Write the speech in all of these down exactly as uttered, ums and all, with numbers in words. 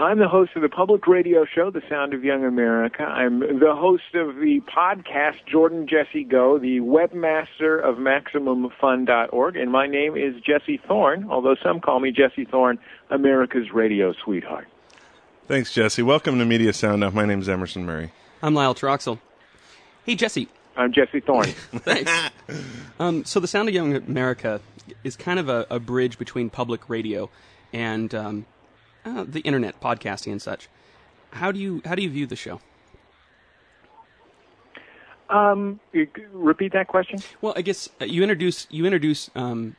I'm the host of the public radio show, The Sound of Young America. I'm the host of the podcast, Jordan Jesse Go, the webmaster of Maximum Fun dot org, and my name is Jesse Thorne, although some call me Jesse Thorne, America's radio sweetheart. Thanks, Jesse. Welcome to Media Sound Off. My name is Emerson Murray. I'm Lyle Troxell. Hey, Jesse. I'm Jesse Thorne. Thanks. um, so The Sound of Young America is kind of a, a bridge between public radio and... Um, Uh, the internet, podcasting and such. How do you how do you view the show? Um, repeat that question. Well, I guess you introduce you introduce um,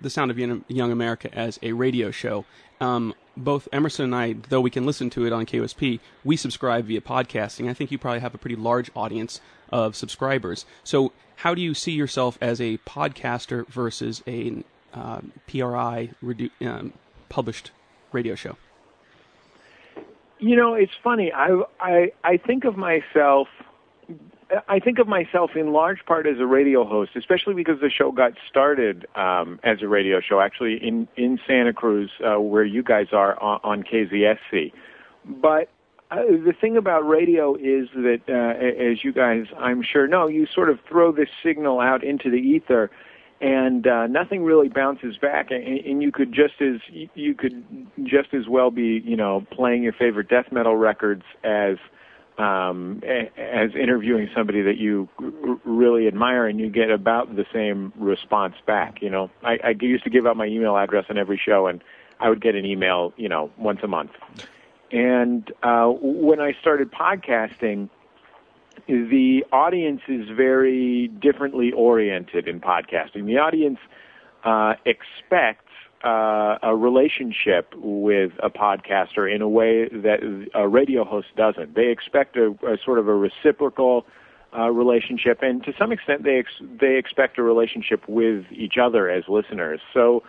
The Sound of Young America as a radio show. Um, both Emerson and I, though we can listen to it on K O S P, we subscribe via podcasting. I think you probably have a pretty large audience of subscribers. So, how do you see yourself as a podcaster versus a um, P R I redu- um, published? radio show? You know, it's funny. I, I I think of myself I think of myself in large part as a radio host, especially because the show got started um, as a radio show, actually in, in Santa Cruz, uh, where you guys are on, on K Z S C. But uh, the thing about radio is that, uh, as you guys, I'm sure, know, you sort of throw this signal out into the ether, and uh, nothing really bounces back, and, and you could just as you could just as well be, you know, playing your favorite death metal records as um, as interviewing somebody that you really admire, and you get about the same response back. You know, I, I used to give out my email address on every show, and I would get an email, you know, once a month. And uh, when I started podcasting, the audience is very differently oriented in podcasting. The audience uh, expects uh, a relationship with a podcaster in a way that a radio host doesn't. They expect a, a sort of a reciprocal uh, relationship, and to some extent they ex- they expect a relationship with each other as listeners. So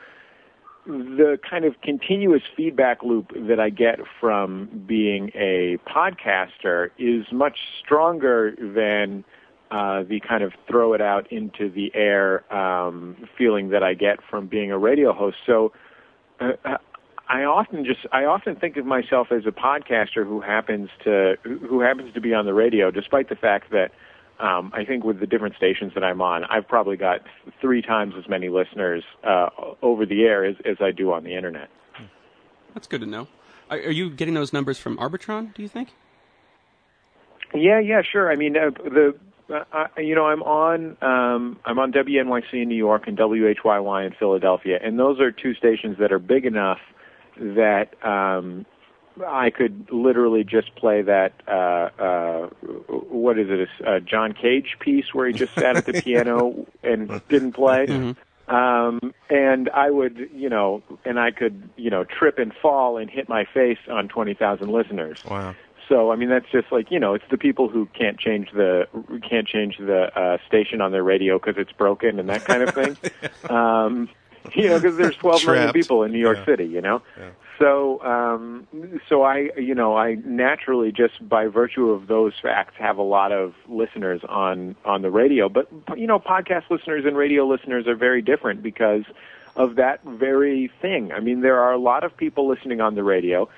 the kind of continuous feedback loop that I get from being a podcaster is much stronger than uh, the kind of throw it out into the air um, feeling that I get from being a radio host. So uh, I often just I often think of myself as a podcaster who happens to who happens to be on the radio, despite the fact that Um, I think with the different stations that I'm on, I've probably got three times as many listeners uh, over the air as, as I do on the internet. That's good to know. Are, are you getting those numbers from Arbitron, do you think? Yeah, yeah, sure. I mean, uh, the uh, I, you know, I'm on um, I'm on W N Y C in New York and W H Y Y in Philadelphia, and those are two stations that are big enough that Um, I could literally just play that, uh, uh, what is it, a John Cage piece where he just sat at the piano and didn't play. Mm-hmm. Um, and I would, you know, and I could, you know, trip and fall and hit my face on twenty thousand listeners. Wow. So, I mean, that's just like, you know, it's the people who can't change the can't change the uh, station on their radio because it's broken and that kind of thing. yeah. Um You know, because there's twelve Trapped. million people in New York yeah. City, you know? Yeah. So, um, so I, you know, I naturally just by virtue of those facts have a lot of listeners on, on the radio. But, you know, podcast listeners and radio listeners are very different because of that very thing. I mean, there are a lot of people listening on the radio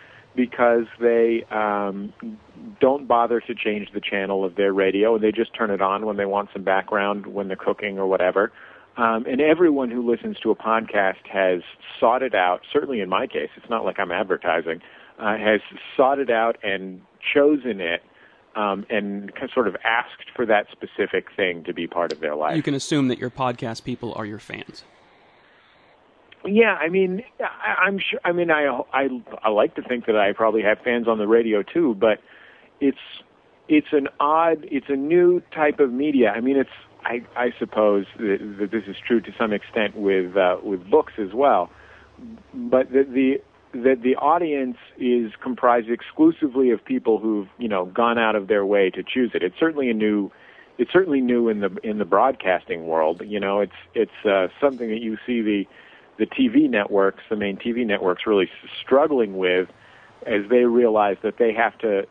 because they um, don't bother to change the channel of their radio. They just turn it on when they want some background, when they're cooking or whatever. Um, and everyone who listens to a podcast has sought it out, certainly in my case, it's not like I'm advertising, uh, has sought it out and chosen it um, and sort of asked for that specific thing to be part of their life. You can assume that your podcast people are your fans. Yeah, I mean, I, I'm sure, I mean, I, I, I like to think that I probably have fans on the radio too, but it's, it's an odd, it's a new type of media. I mean, it's, I, I suppose that, that this is true to some extent with uh, with books as well, but that the that the audience is comprised exclusively of people who've you know gone out of their way to choose it. It's certainly a new, it's certainly new in the in the broadcasting world. You know, it's it's uh, something that you see the the T V networks, the main T V networks, really struggling with, as they realize that they have to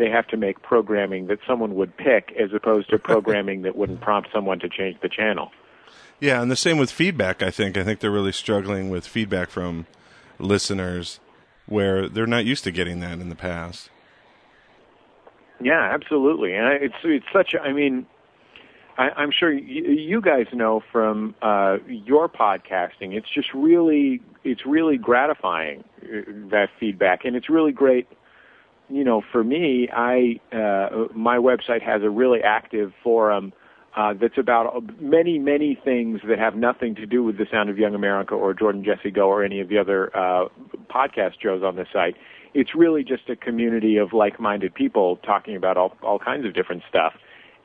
they have to make programming that someone would pick as opposed to programming that wouldn't prompt someone to change the channel. Yeah, and the same with feedback, I think. I think they're really struggling with feedback from listeners where they're not used to getting that in the past. Yeah, absolutely. And I, it's it's such, I mean, I, I'm sure you, you guys know from uh, your podcasting, it's just really, it's really gratifying, uh, that feedback. And it's really great, you know, for me, I uh, my website has a really active forum uh, that's about many, many things that have nothing to do with The Sound of Young America or Jordan Jesse Go or any of the other uh, podcast shows on the site. It's really just a community of like-minded people talking about all, all kinds of different stuff.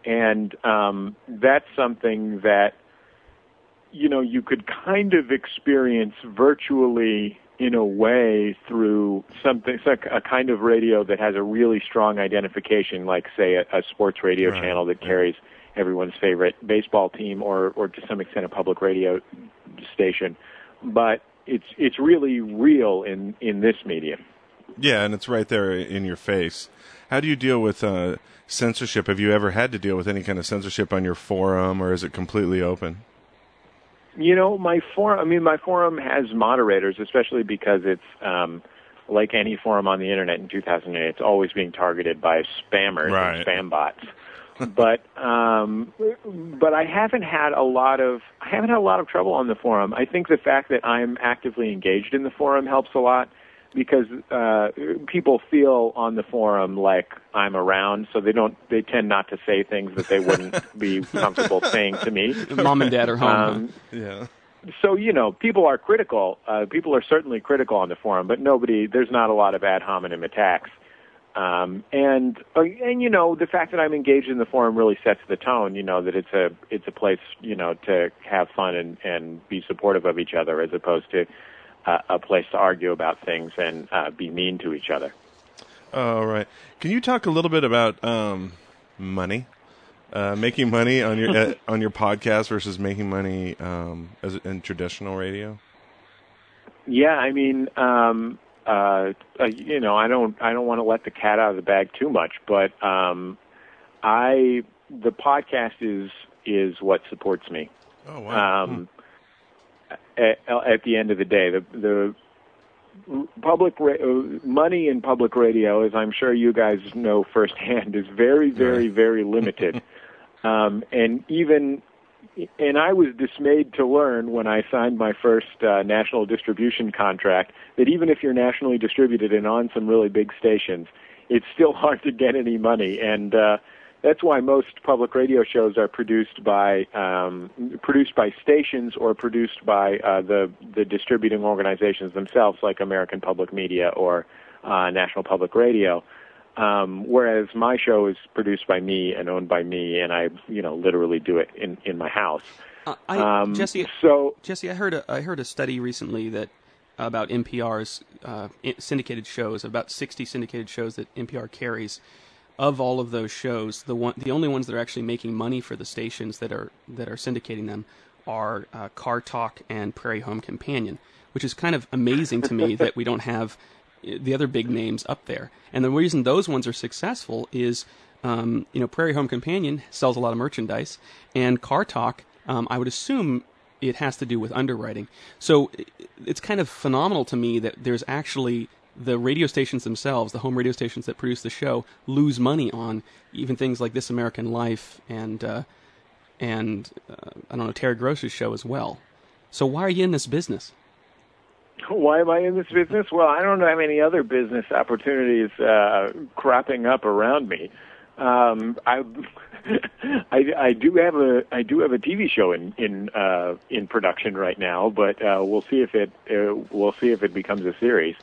And um, that's something that, you know, you could kind of experience virtually in a way through something, a kind of radio that has a really strong identification, like, say, a, a sports radio right. channel that carries everyone's favorite baseball team or, or to some extent a public radio station. But it's it's really real in, in this medium. Yeah, and it's right there in your face. How do you deal with uh, censorship? Have you ever had to deal with any kind of censorship on your forum, or is it completely open? You know, my forum, I mean, my forum has moderators, especially because it's, um, like any forum on the internet in two thousand eight, it's always being targeted by spammers right. and spam bots. But um, but I haven't had a lot of I haven't had a lot of trouble on the forum. I think the fact that I'm actively engaged in the forum helps a lot, because uh, people feel on the forum like I'm around, so they don't. They tend not to say things that they wouldn't be comfortable saying to me. Mom and Dad are home. Um, yeah. So, you know, people are critical. Uh, people are certainly critical on the forum, but nobody. There's not a lot of ad hominem attacks. Um, and uh, and you know, the fact that I'm engaged in the forum really sets the tone. You know that it's a it's a place, you know, to have fun and, and be supportive of each other, as opposed to a place to argue about things and uh, be mean to each other. All right. Can you talk a little bit about um, money, uh, making money on your uh, on your podcast versus making money um, as in traditional radio? Yeah, I mean, um, uh, you know, I don't I don't want to let the cat out of the bag too much, but um, I the podcast is is what supports me. Oh wow. Um, hmm. At, at the end of the day, the, the public ra- money in public radio, as I'm sure you guys know firsthand, is very, very, very limited. um, and even, and I was dismayed to learn when I signed my first uh, national distribution contract that even if you're nationally distributed and on some really big stations, it's still hard to get any money. And uh, that's why most public radio shows are produced by um, produced by stations or produced by uh, the the distributing organizations themselves, like American Public Media or uh, National Public Radio. Um, whereas my show is produced by me and owned by me, and I, you know, literally do it in, in my house. Uh, I, um, Jesse, so Jesse, I heard a, I heard a study recently that about N P R's uh, syndicated shows, about sixty syndicated shows that N P R carries. Of all of those shows, the one, the only ones that are actually making money for the stations that are that are syndicating them are uh, Car Talk and Prairie Home Companion, which is kind of amazing to me that we don't have the other big names up there. And the reason those ones are successful is, um, you know, Prairie Home Companion sells a lot of merchandise, and Car Talk, um, I would assume it has to do with underwriting. So it's kind of phenomenal to me that there's actually the radio stations themselves, the home radio stations that produce the show, lose money on even things like This American Life and, uh, and uh, I don't know, Terry Gross's show as well. So why are you in this business? Why am I in this business? Well, I don't have any other business opportunities uh, cropping up around me. Um, I, I, I do have a I do have a T V show in in uh, in production right now, but uh, we'll see if it uh, we'll see if it becomes a series.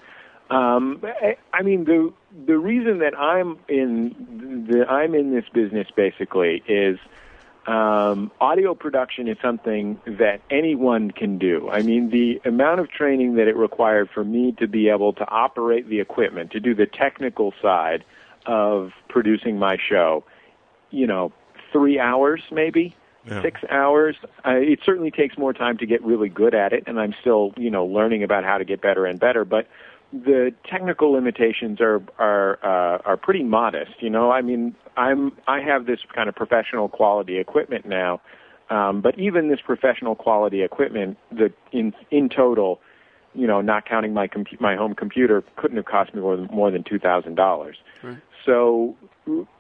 Um, I, I mean, the the reason that I'm in the, I'm in this business basically is um, audio production is something that anyone can do. I mean, the amount of training that it required for me to be able to operate the equipment, to do the technical side of producing my show, you know, three hours maybe. Yeah. Six hours. Uh, it certainly takes more time to get really good at it, and I'm still, you know, learning about how to get better and better, but the technical limitations are are uh, are pretty modest, you know. I mean, I'm I have this kind of professional quality equipment now, um, but even this professional quality equipment, the in in total, you know, not counting my com- my home computer, couldn't have cost me more than, more than two thousand dollars. Right. So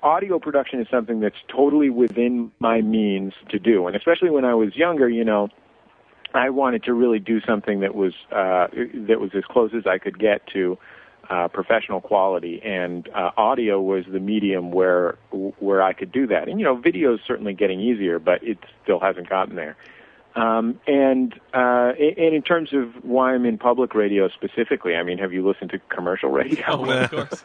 audio production is something that's totally within my means to do. And especially when I was younger, you know, I wanted to really do something that was uh, that was as close as I could get to uh, professional quality, and uh, audio was the medium where where I could do that. And, you know, video is certainly getting easier, but it still hasn't gotten there. Um, and uh, and in terms of why I'm in public radio specifically, I mean, have you listened to commercial radio? Oh, well, of course.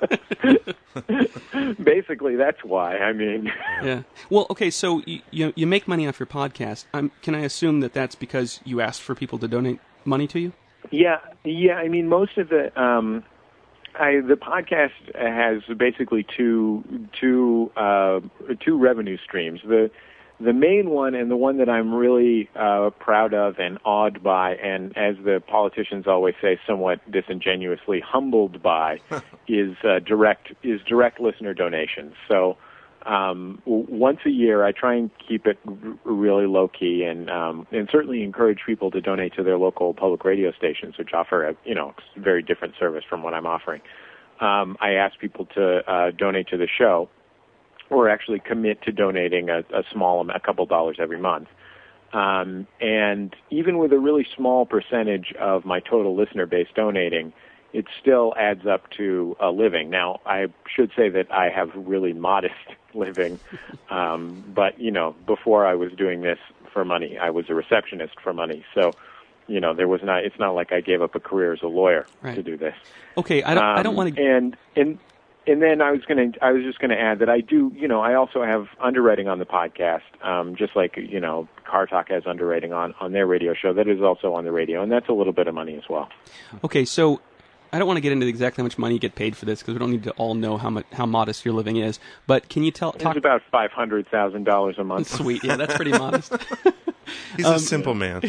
Basically, that's why. I mean, yeah. Well, okay. So you, you you make money off your podcast. I'm, can I assume that that's because you asked for people to donate money to you? Yeah, yeah. I mean, most of the um, I, the podcast has basically two two uh, two revenue streams. The The main one, and the one that I'm really uh, proud of and awed by, and as the politicians always say, somewhat disingenuously humbled by, is uh, direct is direct listener donations. So um, w- once a year, I try and keep it r- really low key, and um, and certainly encourage people to donate to their local public radio stations, which offer a you know very different service from what I'm offering. Um, I ask people to uh, donate to the show, or actually commit to donating a, a small amount, a couple dollars every month. Um, and even with a really small percentage of my total listener base donating, it still adds up to a living. Now, I should say that I have really modest living, um, but, you know, before I was doing this for money, I was a receptionist for money. So, you know, there was not, it's not like I gave up a career as a lawyer right. to do this. Okay, I don't, um, I don't want to... And, and, And then I was going to, I was just going to add that I do, you know, I also have underwriting on the podcast, um, just like, you know, Car Talk has underwriting on, on their radio show. That is also on the radio, and that's a little bit of money as well. Okay, so I don't want to get into exactly how much money you get paid for this, because we don't need to all know how much, how modest your living is. But can you tell? Talk... It's about five hundred thousand dollars a month. Sweet, yeah, that's pretty modest. He's um, a simple man.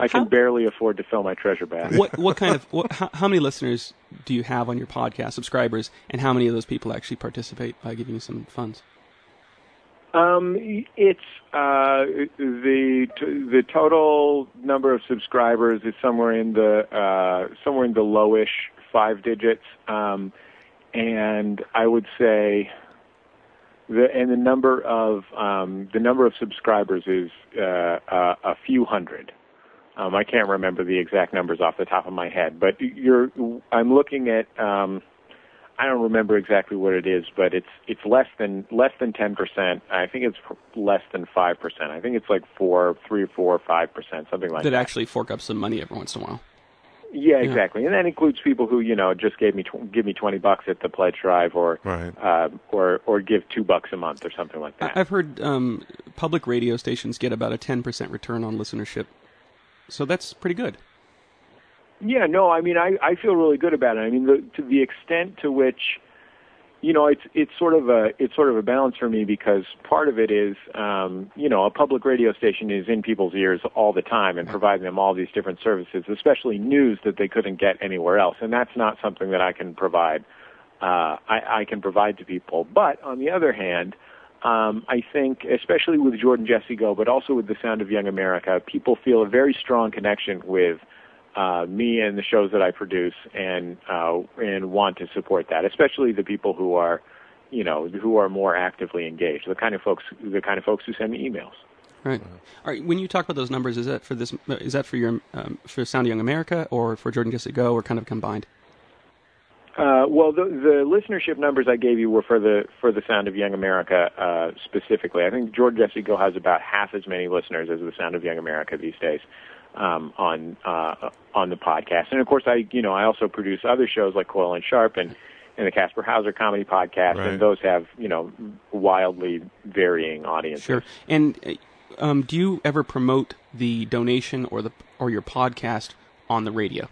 I can how? barely afford to fill my treasure bag. What, what kind of? What, how, how many listeners do you have on your podcast, subscribers, and how many of those people actually participate by giving you some funds? Um, it's uh, the the total number of subscribers is somewhere in the uh, somewhere in the lowish five digits, um, and I would say. The, and the number of um, the number of subscribers is uh, uh, a few hundred. Um, I can't remember the exact numbers off the top of my head, but you're, I'm looking at, um, I don't remember exactly what it is, but it's, it's less than, less than ten percent. I think it's less than five percent. I think it's like four, three, four, five percent, something like that. That actually fork up some money every once in a while. Yeah, exactly. Yeah. And that includes people who, you know, just gave me, tw- give me twenty bucks at the pledge drive, or, right. uh, or, or give two bucks a month or something like that. I've heard, um, public radio stations get about a ten percent return on listenership. So that's pretty good. Yeah, no, I mean, I, I feel really good about it. I mean, the, to the extent to which, you know, it's it's sort of a it's sort of a balance for me, because part of it is, um, you know, a public radio station is in people's ears all the time and providing them all these different services, especially news that they couldn't get anywhere else, and that's not something that I can provide. Uh, I, I can provide to people, but on the other hand. Um, I think, especially with Jordan Jesse Go, but also with The Sound of Young America, people feel a very strong connection with uh, me and the shows that I produce, and uh, and want to support that. Especially the people who are, you know, who are more actively engaged. The kind of folks, the kind of folks who send me emails. Right. All right. When you talk about those numbers, is that for this? Is that for your um, for Sound of Young America, or for Jordan Jesse Go, or kind of combined? Uh, well, the, the listenership numbers I gave you were for the for the Sound of Young America uh, specifically. I think Jordan Jesse Go has about half as many listeners as the Sound of Young America these days um, on uh, on the podcast. And of course, I you know I also produce other shows like Coil and Sharp and, and the Casper Hauser comedy podcast, right. and those have you know wildly varying audiences. Sure. And um, do you ever promote the donation or the or your podcast on the radio?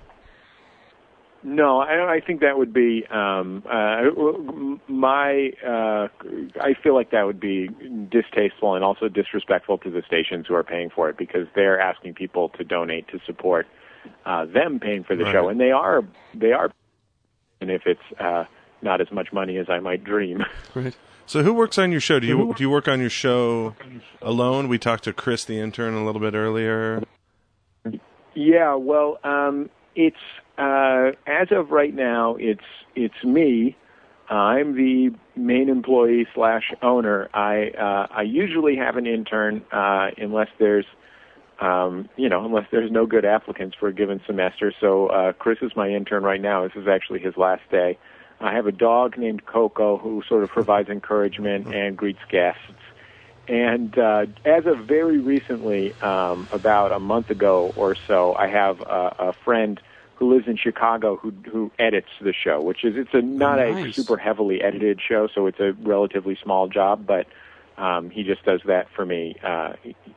No, I, I think that would be um, uh, my. Uh, I feel like that would be distasteful and also disrespectful to the stations who are paying for it, because they're asking people to donate to support uh, them paying for the right. show, and they are they are. And if it's uh, not as much money as I might dream, right. So who works on your show? Do you do you work on your show alone? We talked to Chris, the intern, a little bit earlier. Yeah. Well. Um, It's uh, as of right now, it's it's me. I'm the main employee slash owner. I uh, I usually have an intern uh, unless there's um, you know unless there's no good applicants for a given semester. So uh, Chris is my intern right now. This is actually his last day. I have a dog named Coco who sort of provides encouragement and greets guests. And uh, as of very recently, um, about a month ago or so, I have a, a friend who lives in Chicago who who edits the show, which is it's a not nice. a super heavily edited show, so it's a relatively small job. But um, he just does that for me, uh,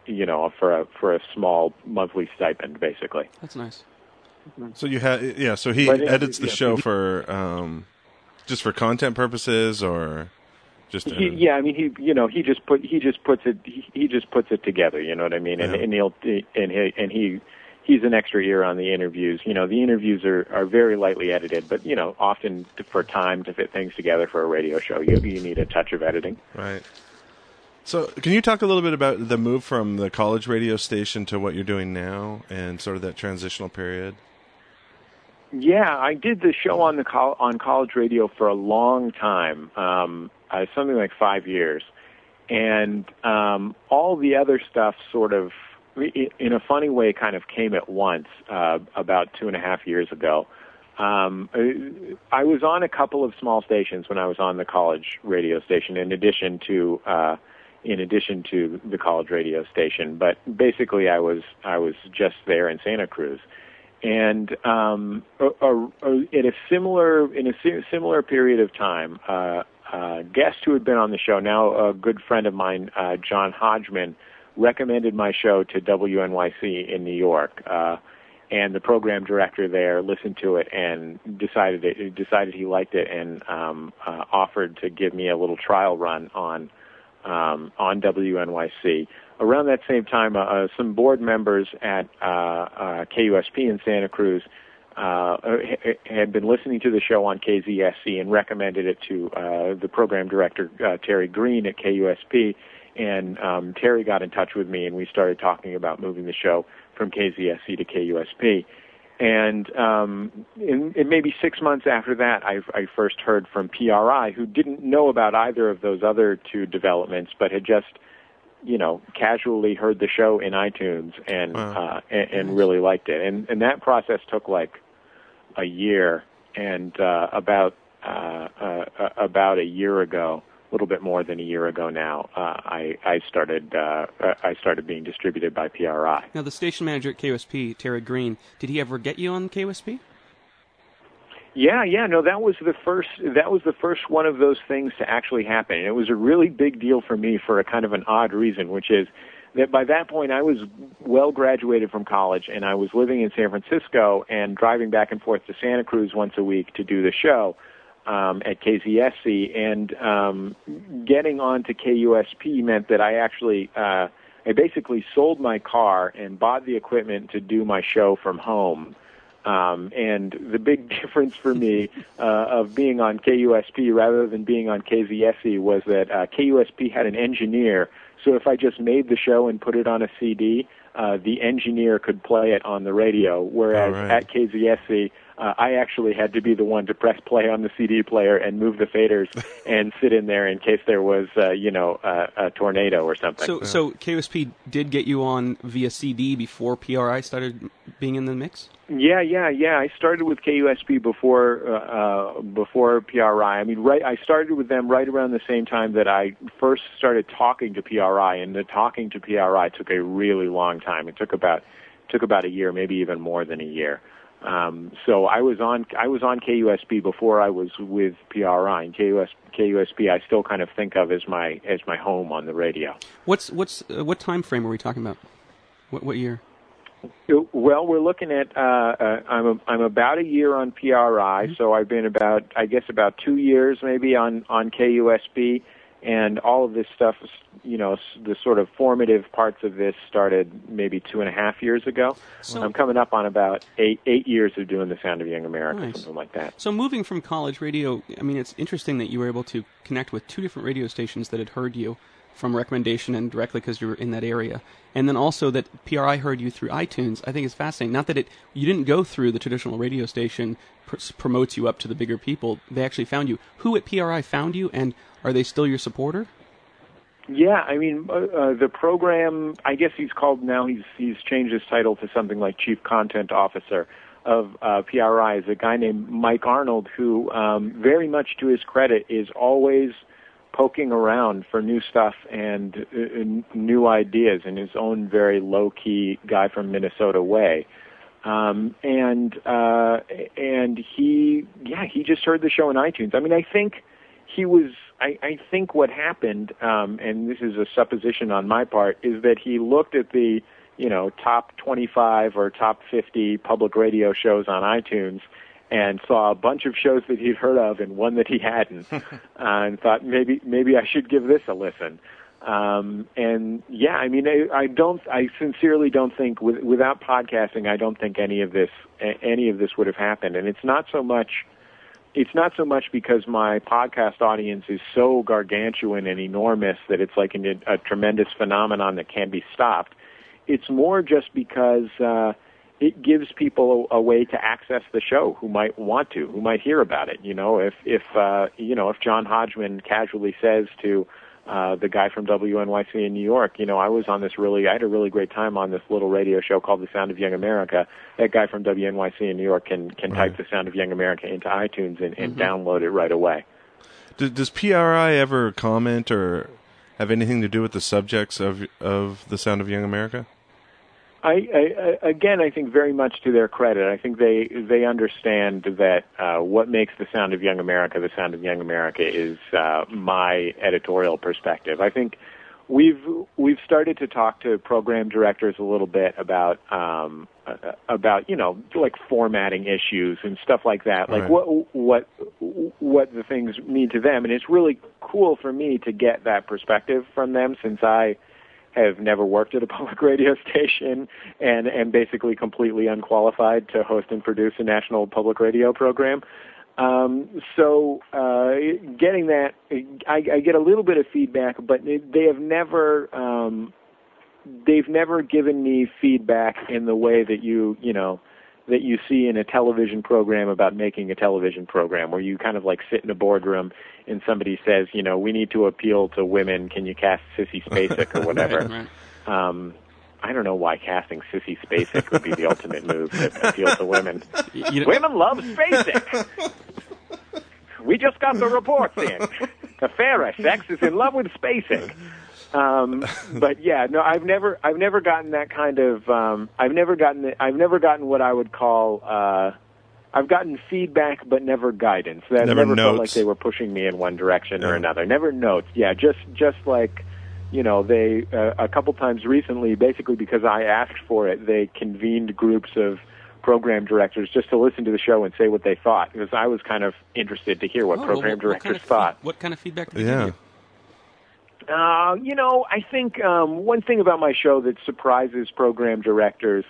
you know, for a for a small monthly stipend, basically. That's nice. So you have yeah. So he but edits it, the yeah. show for um, just for content purposes, or. Just he, yeah, I mean, he you know he just put he just puts it he, he just puts it together. You know what I mean? And, yeah. and he'll and he and he he's an extra ear on the interviews. You know, the interviews are, are very lightly edited, but you know, often for time to fit things together for a radio show, you you need a touch of editing. Right. So, can you talk a little bit about the move from the college radio station to what you're doing now, and sort of that transitional period? Yeah, I did the show on the col- on college radio for a long time, um, uh, something like five years, and um, all the other stuff sort of, in a funny way, kind of came at once uh, about two and a half years ago. Um, I was on a couple of small stations when I was on the college radio station, in addition to uh, in addition to the college radio station. But basically, I was I was just there in Santa Cruz. And um, a, a, a, in a similar in a similar period of time, uh, a guest who had been on the show, now a good friend of mine, uh, John Hodgman, recommended my show to W N Y C in New York, uh, and the program director there listened to it and decided it, decided he liked it and um, uh, offered to give me a little trial run on um, on W N Y C. Around that same time, uh, some board members at uh, uh, K U S P in Santa Cruz uh, had been listening to the show on K Z S C and recommended it to uh, the program director, uh, Terry Green at K U S P, and um, Terry got in touch with me, and we started talking about moving the show from K Z S C to K U S P. And um, in, in maybe six months after that, I, I first heard from P R I, who didn't know about either of those other two developments, but had just... you know, casually heard the show in iTunes and wow. uh, and, and really liked it. And and that process took like a year. And uh, about uh, uh, about a year ago, a little bit more than a year ago now, uh, I I started uh, I started being distributed by P R I. Now, the station manager at K O S P, Terry Green, did he ever get you on K O S P? Yeah, yeah, no, that was the first. That was the first one of those things to actually happen, and it was a really big deal for me for a kind of an odd reason, which is that by that point I was well graduated from college, and I was living in San Francisco and driving back and forth to Santa Cruz once a week to do the show um, at K Z S C, and um, getting on to K U S P meant that I actually, uh, I basically sold my car and bought the equipment to do my show from home. Um, and the big difference for me uh, of being on K U S P rather than being on K Z S C was that uh, K U S P had an engineer, so if I just made the show and put it on a C D, uh, the engineer could play it on the radio, whereas right. at K Z S C, uh, I actually had to be the one to press play on the C D player and move the faders and sit in there in case there was, uh, you know, uh, a tornado or something. So, yeah. so K U S P did get you on via C D before P R I started being in the mix? Yeah, yeah, yeah. I started with K U S P before uh, before P R I. I mean, right. I started with them right around the same time that I first started talking to P R I, and the talking to P R I took a really long time. It took about took about a year, maybe even more than a year. Um, so I was on I was on K U S P before I was with P R I. And K U S P I still kind of think of as my as my home on the radio. What's what's uh, what time frame are we talking about? What what year? Well, we're looking at uh, uh, I'm a, I'm about a year on P R I, so I've been about I guess about two years maybe on, on K U S P, and all of this stuff you know, the sort of formative parts of this started maybe two and a half years ago. So I'm coming up on about eight eight years of doing The Sound of Young America, nice. something like that. So moving from college radio, I mean, it's interesting that you were able to connect with two different radio stations that had heard you from recommendation and directly because you were in that area. And then also that P R I heard you through iTunes, I think is fascinating. Not that it you didn't go through the traditional radio station pr- promotes you up to the bigger people. They actually found you. Who at P R I found you, and are they still your supporter? Yeah, I mean, uh, the program, I guess he's called now, he's he's changed his title to something like Chief Content Officer of uh, P R I, is a guy named Mike Arnold, who um, very much to his credit is always poking around for new stuff and uh, new ideas in his own very low-key guy from Minnesota way. Um, and uh, and he, yeah, he just heard the show on iTunes. I mean, I think he was, I, I think what happened, um, and this is a supposition on my part, is that he looked at the, you know, top twenty-five or top fifty public radio shows on iTunes and saw a bunch of shows that he'd heard of and one that he hadn't, uh, and thought maybe maybe I should give this a listen. Um, and yeah, I mean, I, I don't, I sincerely don't think with, without podcasting, I don't think any of this any of this would have happened. And it's not so much, it's not so much because my podcast audience is so gargantuan and enormous that it's like an, a tremendous phenomenon that can't be stopped. It's more just because. Uh, It gives people a, a way to access the show who might want to, who might hear about it. You know, if if uh, you know if John Hodgman casually says to uh, the guy from W N Y C in New York, you know, I was on this really, I had a really great time on this little radio show called The Sound of Young America. That guy from W N Y C in New York can can right. type The Sound of Young America into iTunes and, and mm-hmm. download it right away. Does, does P R I ever comment or have anything to do with the subjects of of The Sound of Young America? I, I, again, I think very much to their credit, I think they, they understand that uh, what makes The Sound of Young America The Sound of Young America is uh, my editorial perspective. I think we've we've started to talk to program directors a little bit about um, about you know like formatting issues and stuff like that, like right. what what what the things mean to them, and it's really cool for me to get that perspective from them since I. have never worked at a public radio station and am basically completely unqualified to host and produce a national public radio program. Um, so uh, getting that, I, I get a little bit of feedback, but they have never, um, they've never given me feedback in the way that you, you know, that you see in a television program about making a television program where you kind of like sit in a boardroom and somebody says, you know, we need to appeal to women. Can you cast Sissy Spacek or whatever? right, right. Um, I don't know why casting Sissy Spacek would be the ultimate move to appeal to women. You, women love Spacek. We just got the reports in. The fairer sex is in love with Spacek. Um, but yeah, no, I've never, I've never gotten that kind of, um, I've never gotten, the, I've never gotten what I would call, uh, I've gotten feedback, but never guidance. That never, never felt like they were pushing me in one direction yeah. or another. Never notes. Yeah. Just, just like, you know, they, uh, a couple times recently, basically because I asked for it, they convened groups of program directors just to listen to the show and say what they thought. Because I was kind of interested to hear what oh, program well, what directors kind of thought. Fe- what kind of feedback did yeah. you give? Uh, you know, I think um, one thing about my show that surprises program directors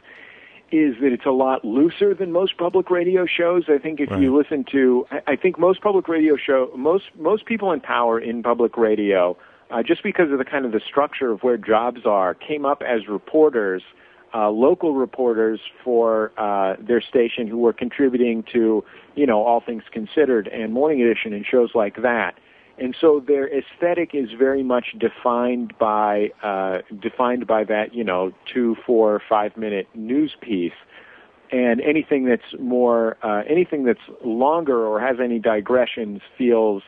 is that it's a lot looser than most public radio shows. I think if right. you listen to, I, I think most public radio show, most most people in power in public radio, uh, just because of the kind of the structure of where jobs are, came up as reporters, uh, local reporters for uh, their station who were contributing to, you know, All Things Considered and Morning Edition and shows like that. And so their aesthetic is very much defined by uh, defined by that, you know, two, four, five minute news piece, and anything that's more uh, anything that's longer or has any digressions feels,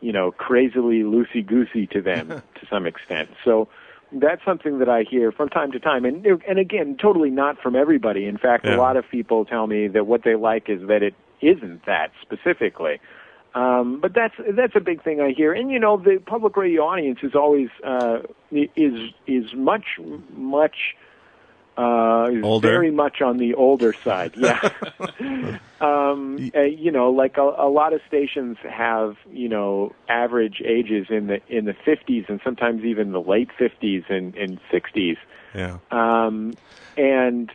you know, crazily loosey goosey to them to some extent. So that's something that I hear from time to time, and and again, totally not from everybody. In fact, yeah. a lot of people tell me that what they like is that it isn't that specifically. Um, but that's that's a big thing I hear, and you know the public radio audience is always uh, is is much much Uh, older. Very much on the older side, yeah. um, uh, you know, like a, a lot of stations have, you know, average ages in the in the fifties and sometimes even the late fifties and, and sixties. Yeah. Um, and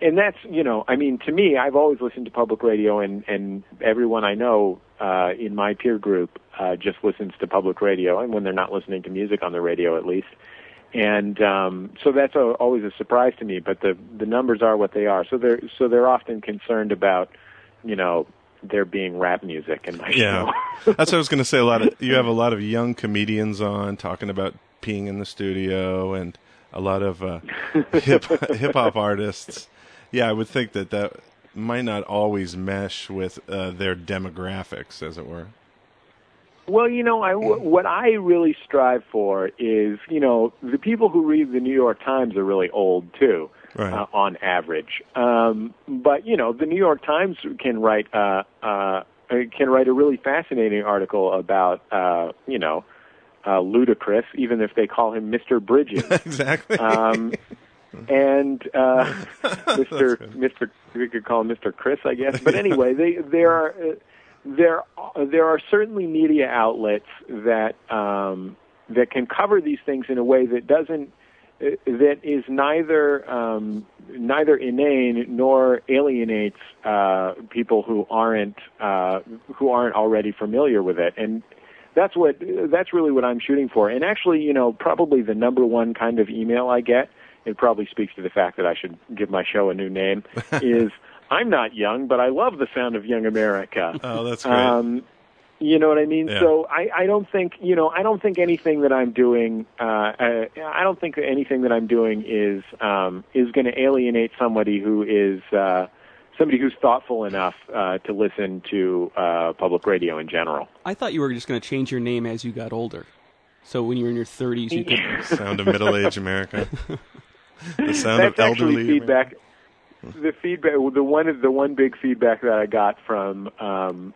and that's, you know, I mean, to me, I've always listened to public radio, and and everyone I know uh, in my peer group uh, just listens to public radio, and when they're not listening to music on the radio, at least. And um, so that's a, always a surprise to me, but the, the numbers are what they are. So they're so they're often concerned about, you know, there being rap music in my yeah. show. That's what I was going to say. A lot of you have a lot of young comedians on talking about peeing in the studio, and a lot of uh, hip hip hop artists. Yeah, I would think that that might not always mesh with uh, their demographics, as it were. Well, you know, I, w- what I really strive for is, you know, the people who read the New York Times are really old, too, right. uh, on average. Um, but, you know, the New York Times can write uh, uh, can write a really fascinating article about, uh, you know, uh, Ludacris, even if they call him Mister Bridges. Exactly. Um, and uh, Mister Mister we could call him Mister Chris, I guess. But anyway, they, they are... Uh, There, there are certainly media outlets that um, that can cover these things in a way that doesn't, that is neither um, neither inane nor alienates uh, people who aren't uh, who aren't already familiar with it, and that's what that's really what I'm shooting for. And actually, you know, probably the number one kind of email I get, it probably speaks to the fact that I should give my show a new name, is. I'm not young, but I love the sound of Young America. Oh, that's great. Um, you know what I mean? Yeah. So I, I don't think, you know, I don't think anything that I'm doing, uh, I, I don't think that anything that I'm doing is um, is going to alienate somebody who is uh, somebody who's thoughtful enough uh, to listen to uh, public radio in general. I thought you were just going to change your name as you got older. So when you were in your thirties, you could sound of middle-aged America. The sound that's of elderly feedback. America. The feedback, the one, the one big feedback that I got from um,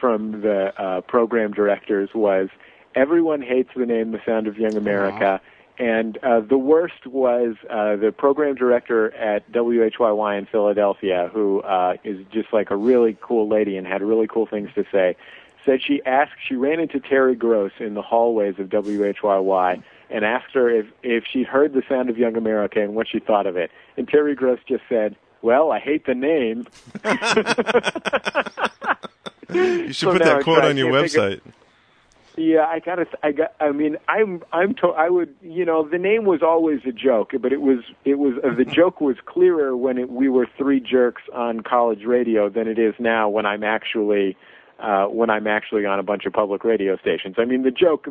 from the uh, program directors was, everyone hates the name The Sound of Young America, wow. and uh, the worst was uh, the program director at W H Y Y in Philadelphia, who uh, is just like a really cool lady and had really cool things to say. Said she asked, she ran into Terry Gross in the hallways of W H Y Y. And asked her if if she heard The Sound of Young America and what she thought of it, and Terry Gross just said, "Well, I hate the name." You should so put that quote on your website. Of, yeah, I gotta. I got. I mean, I'm. I'm. To, I would. You know, the name was always a joke, but it was. It was. Uh, the joke was clearer when it, we were three jerks on college radio than it is now when I'm actually, uh, when I'm actually on a bunch of public radio stations. I mean, the joke,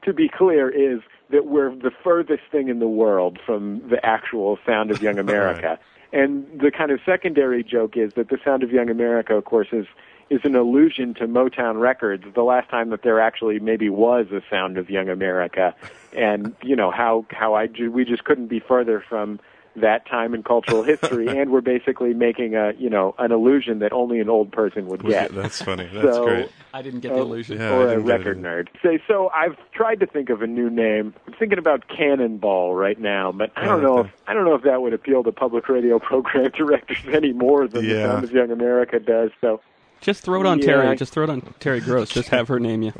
to be clear, is that we're the furthest thing in the world from the actual Sound of Young America. Right. And the kind of secondary joke is that The Sound of Young America, of course, is, is an allusion to Motown records, the last time that there actually maybe was a Sound of Young America. And, you know, how, how I, we just couldn't be further from that time in cultural history. And we're basically making a, you know, an allusion that only an old person would get. That's funny. That's so great. I didn't get the allusion. Yeah, or a record nerd. So, so I've tried to think of a new name. I'm thinking about Cannonball right now, but I don't know if I don't know if that would appeal to public radio program directors any more than yeah. The Sound of Young America does. So just throw it on yeah. Terry. Just throw it on Terry Gross. Just have her name you.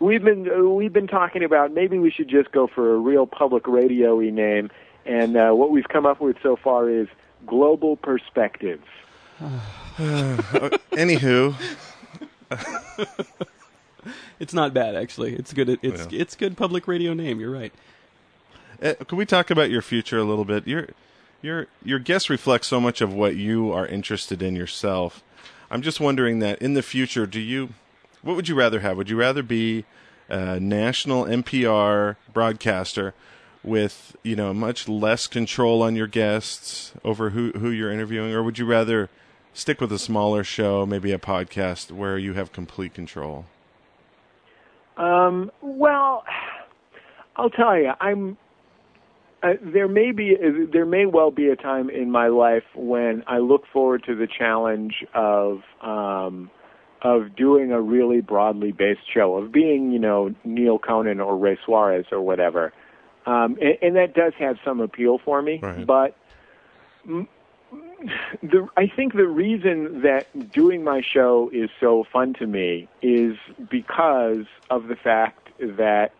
We've been we've been talking about maybe we should just go for a real public radio-y name. And uh, what we've come up with so far is Global Perspectives. Uh, anywho, it's not bad actually. It's good. It's yeah. it's good public radio name. You're right. Uh, can we talk about your future a little bit? Your your your guest reflects so much of what you are interested in yourself. I'm just wondering that in the future, do you? What would you rather have? Would you rather be a national N P R broadcaster? With, you know, much less control on your guests over who, who you're interviewing, or would you rather stick with a smaller show, maybe a podcast, where you have complete control? Um, well, I'll tell you, I'm uh, there may be there may well be a time in my life when I look forward to the challenge of um, of doing a really broadly based show, of being, you know, Neil Conan or Ray Suarez or whatever. Um, and, and that does have some appeal for me. Right. But the, I think the reason that doing my show is so fun to me is because of the fact that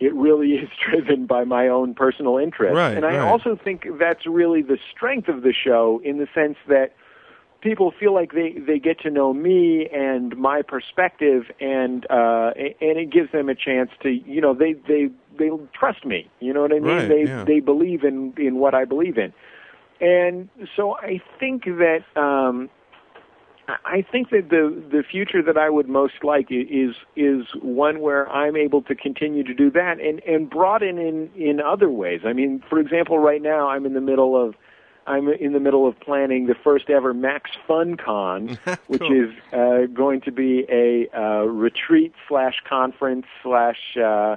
it really is driven by my own personal interest. Right, and I right. also think that's really the strength of the show, in the sense that people feel like they, they get to know me and my perspective, and uh, and it gives them a chance to, you know, they they, they trust me. You know what I mean? Right, they yeah. they believe in, in what I believe in. And so I think that um, I think that the the future that I would most like is is one where I'm able to continue to do that and, and broaden in, in other ways. I mean, for example, right now I'm in the middle of I'm in the middle of planning the first ever MaxFunCon, cool. which is uh, going to be a uh, retreat slash conference slash uh,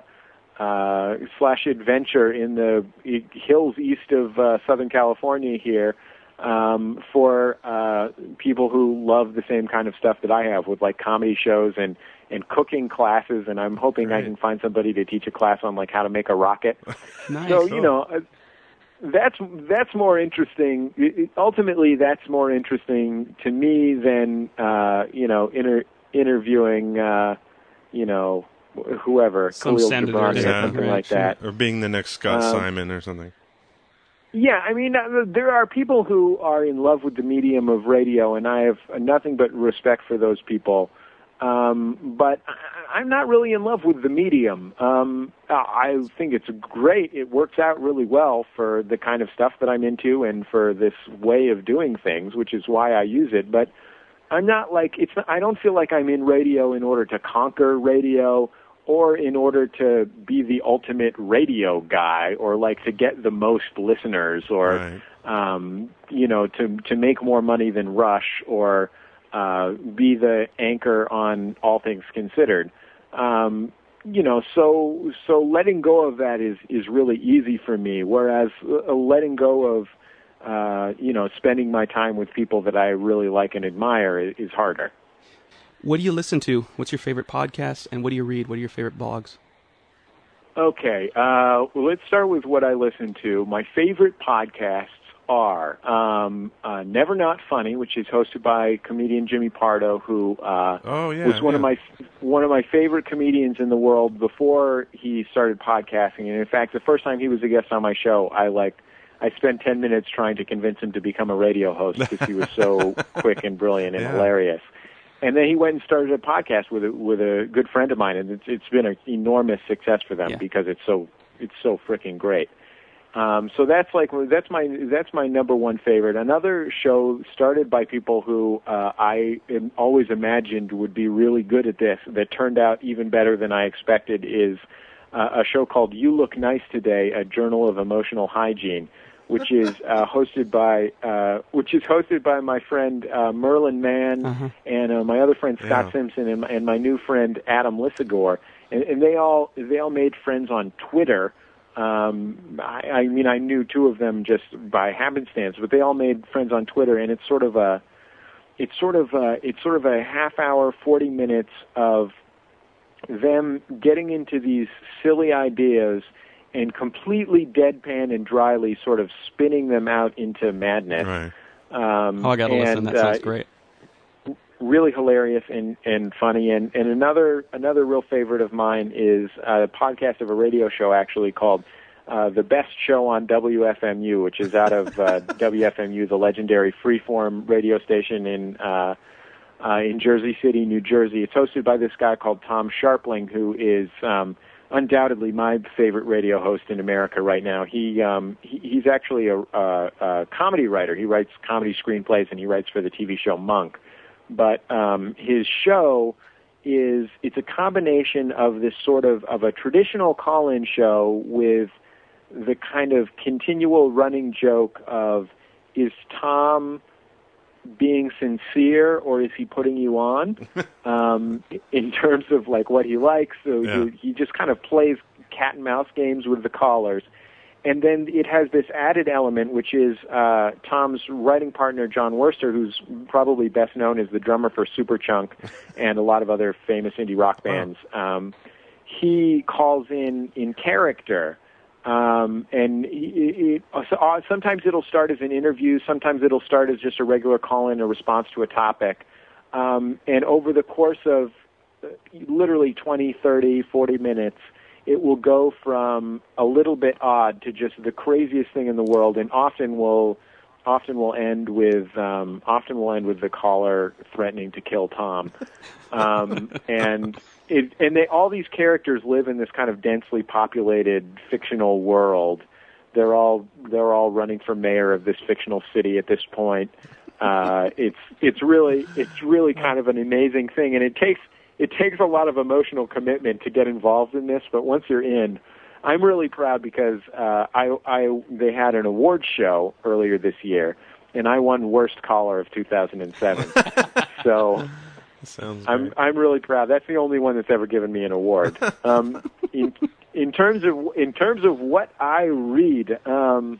uh, slash adventure in the hills east of uh, Southern California here, um, for uh, people who love the same kind of stuff that I have, with like comedy shows and, and cooking classes. And I'm hoping Great. I can find somebody to teach a class on like how to make a rocket. nice. So, you know. Uh, That's that's more interesting. It, ultimately, that's more interesting to me than uh, you know inter, interviewing uh, you know whoever, Some Khalil Gibran yeah. or something yeah. like that, or being the next Scott um, Simon or something. Yeah, I mean, there are people who are in love with the medium of radio, and I have nothing but respect for those people. Um, but I'm not really in love with the medium. Um, I think it's great. It works out really well for the kind of stuff that I'm into and for this way of doing things, which is why I use it. But I'm not like, it's, I don't feel like I'm in radio in order to conquer radio or in order to be the ultimate radio guy, or like to get the most listeners, or, right. um, you know, to, to make more money than Rush, or, Uh, be the anchor on All Things Considered. Um, you know, so so letting go of that is, is really easy for me, whereas uh, letting go of, uh, you know, spending my time with people that I really like and admire is, is harder. What do you listen to? What's your favorite podcast? And what do you read? What are your favorite blogs? Okay, uh, well, let's start with what I listen to. My favorite podcasts are um, uh, Never Not Funny, which is hosted by comedian Jimmy Pardo, who uh, oh, yeah, was one yeah. of my one of my favorite comedians in the world before he started podcasting. And in fact, the first time he was a guest on my show, I like I spent ten minutes trying to convince him to become a radio host because he was so quick and brilliant and yeah. hilarious. And then he went and started a podcast with a, with a good friend of mine, and it's it's been an enormous success for them yeah. because it's so it's so freaking great. Um, so that's like that's my that's my number one favorite. Another show started by people who uh, I always imagined would be really good at this, that turned out even better than I expected, is uh, a show called You Look Nice Today: A Journal of Emotional Hygiene, which is uh, hosted by uh, which is hosted by my friend uh, Merlin Mann uh-huh. and uh, my other friend Scott yeah. Simpson and my, and my new friend Adam Lissagore, and, and they all they all made friends on Twitter. Um, I, I mean, I knew two of them just by happenstance, but they all made friends on Twitter, and it's sort of a, it's sort of a, it's sort of a half hour, forty minutes of them getting into these silly ideas and completely deadpan and dryly sort of spinning them out into madness. Right. Um, oh, I gotta and, listen. That sounds uh, great. Really hilarious and, and funny. And, and another another real favorite of mine is a podcast of a radio show actually called uh, The Best Show on W F M U, which is out of uh, W F M U, the legendary freeform radio station in uh, uh, in Jersey City, New Jersey. It's hosted by this guy called Tom Sharpling, who is um, undoubtedly my favorite radio host in America right now. He, um, he he's actually a, a, a comedy writer. He writes comedy screenplays, and he writes for the T V show Monk. But um, his show is, it's a combination of this sort of, of a traditional call-in show with the kind of continual running joke of, is Tom being sincere or is he putting you on um, in terms of like what he likes? So yeah. he, he just kind of plays cat and mouse games with the callers. And then it has this added element, which is uh, Tom's writing partner, John Worster, who's probably best known as the drummer for Superchunk and a lot of other famous indie rock bands. Um, he calls in in character Um, and it, it, so, uh, sometimes it'll start as an interview. Sometimes it'll start as just a regular call-in, a response to a topic. Um, and over the course of literally twenty, thirty, forty minutes, it will go from a little bit odd to just the craziest thing in the world, and often will often will end with um, often will end with the caller threatening to kill Tom. Um, and it, and they all these characters live in this kind of densely populated fictional world. They're all they're all running for mayor of this fictional city at this point. Uh, it's it's really it's really kind of an amazing thing, and it takes. It takes a lot of emotional commitment to get involved in this, but once you're in, I'm really proud because uh, I, I they had an awards show earlier this year, and I won Worst Caller of two thousand seven. So I'm great. I'm really proud. That's the only one that's ever given me an award. Um, in in terms of in terms of what I read um,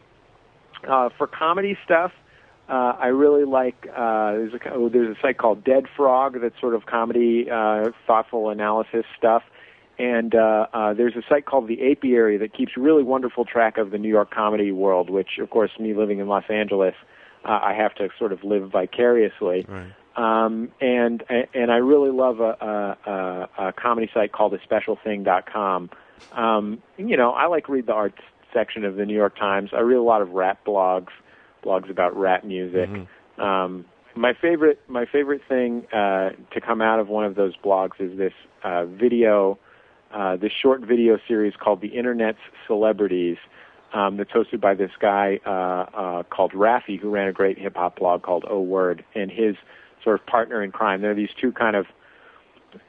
uh, for comedy stuff. Uh, I really like, uh, there's, a, oh, there's a site called Dead Frog that's sort of comedy, uh, thoughtful analysis stuff. And uh, uh, there's a site called The Apiary that keeps really wonderful track of the New York comedy world, which, of course, me living in Los Angeles, uh, I have to sort of live vicariously. Right. Um, and and I really love a, a, a comedy site called a special thing dot com. Um, you know, I like read the arts section of the New York Times. I read a lot of rap blogs. blogs about rap music. Mm-hmm. Um, my favorite my favorite thing uh, to come out of one of those blogs is this uh, video, uh, this short video series called The Internet's Celebrities um, that's hosted by this guy uh, uh, called Raffi, who ran a great hip-hop blog called O Word, and his sort of partner in crime. There are these two kind of,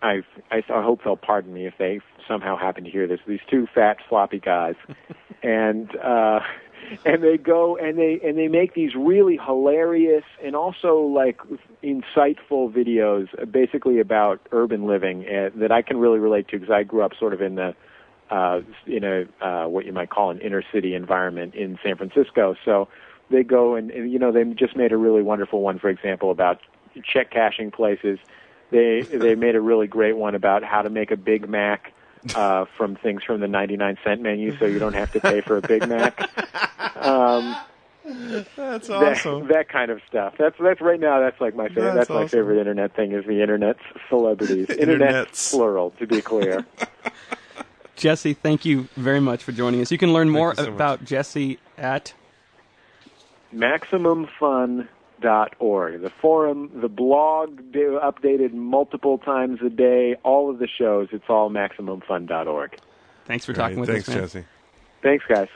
I've, I hope they'll pardon me if they somehow happen to hear this, these two fat, sloppy guys. and... Uh, And they go and they and they make these really hilarious and also like insightful videos, basically about urban living uh, that I can really relate to because I grew up sort of in the uh, in a uh, what you might call an inner city environment in San Francisco. So they go and, and you know they just made a really wonderful one, for example, about check cashing places. They they made a really great one about how to make a Big Mac. Uh, from things from the ninety-nine cent menu, so you don't have to pay for a Big Mac. Um, that's awesome. That, that kind of stuff. That's that's right now. That's like my favorite. That's, that's awesome. My favorite internet thing is the internet's celebrities. Internet's plural, to be clear. Jesse, thank you very much for joining us. You can learn more so about much. Jesse at Maximum Fun dot org. The forum, the blog, updated multiple times a day, all of the shows, it's all Maximum Fun dot org. Thanks for all talking right, with thanks, us, man. Jesse. Thanks, guys.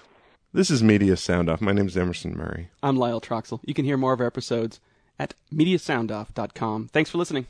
This is Media Sound Off. My name is Emerson Murray. I'm Lyle Troxell. You can hear more of our episodes at media sound off dot com. Thanks for listening.